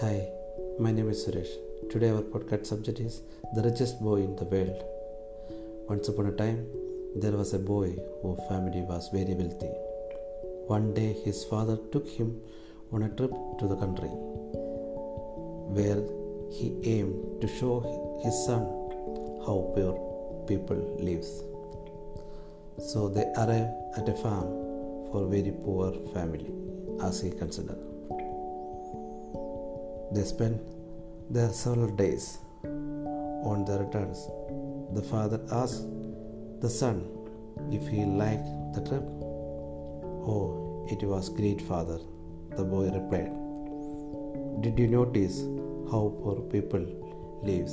Hi, my name is Suresh. Today our podcast subject is The Richest Boy in the World. Once upon a time, there was a boy whose family was very wealthy. One day his father took him on a trip to the country where he aimed to show his son how poor people live. So they arrived at a farm for very poor family, as he considered. They spent their several days. On their returns, the father asked the son if he liked the trip. "Oh, it was great, father," the boy replied. "Did you notice how poor people live?"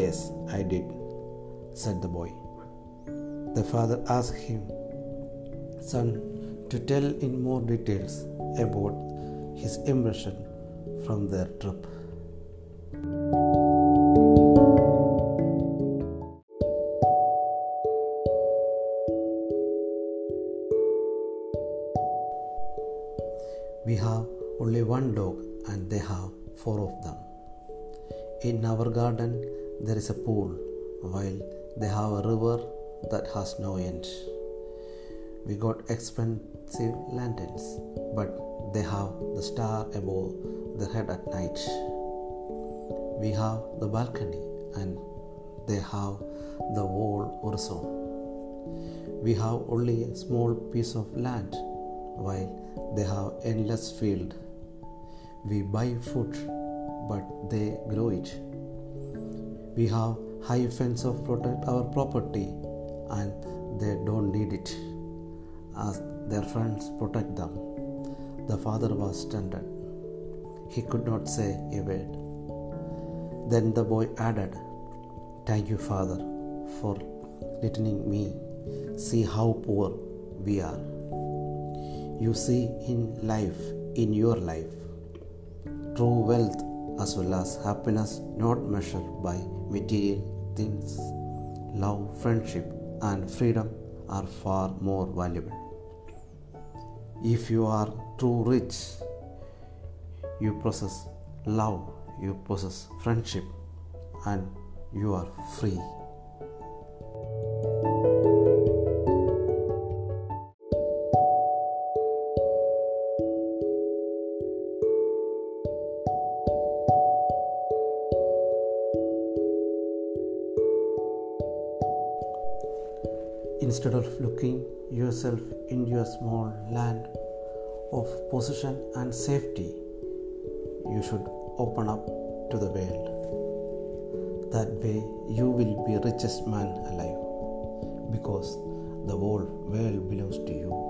"Yes, I did," said the boy. The father asked him, son, to tell in more details about his impression from their trip. We have only one dog and they have four of them. In our garden there is a pool, while they have a river that has no end. We got expensive lanterns, but they have the star above the head at night. We have the balcony and they have the wall also. We have only a small piece of land while they have endless field. We buy food but they grow it. We have high fence to protect our property and they don't need it as their friends protect them. The father was stunned. He could not say a word. Then the boy added, "Thank you, father, for letting me see how poor we are. You see in your life, true wealth as well as happiness not measured by material things. Love, friendship, and freedom are far more valuable. If you are too rich, you possess love, you possess friendship, and you are free." Instead of looking yourself in your small land of possession and safety, you should open up to the world. That way you will be richest man alive, because the whole world belongs to you.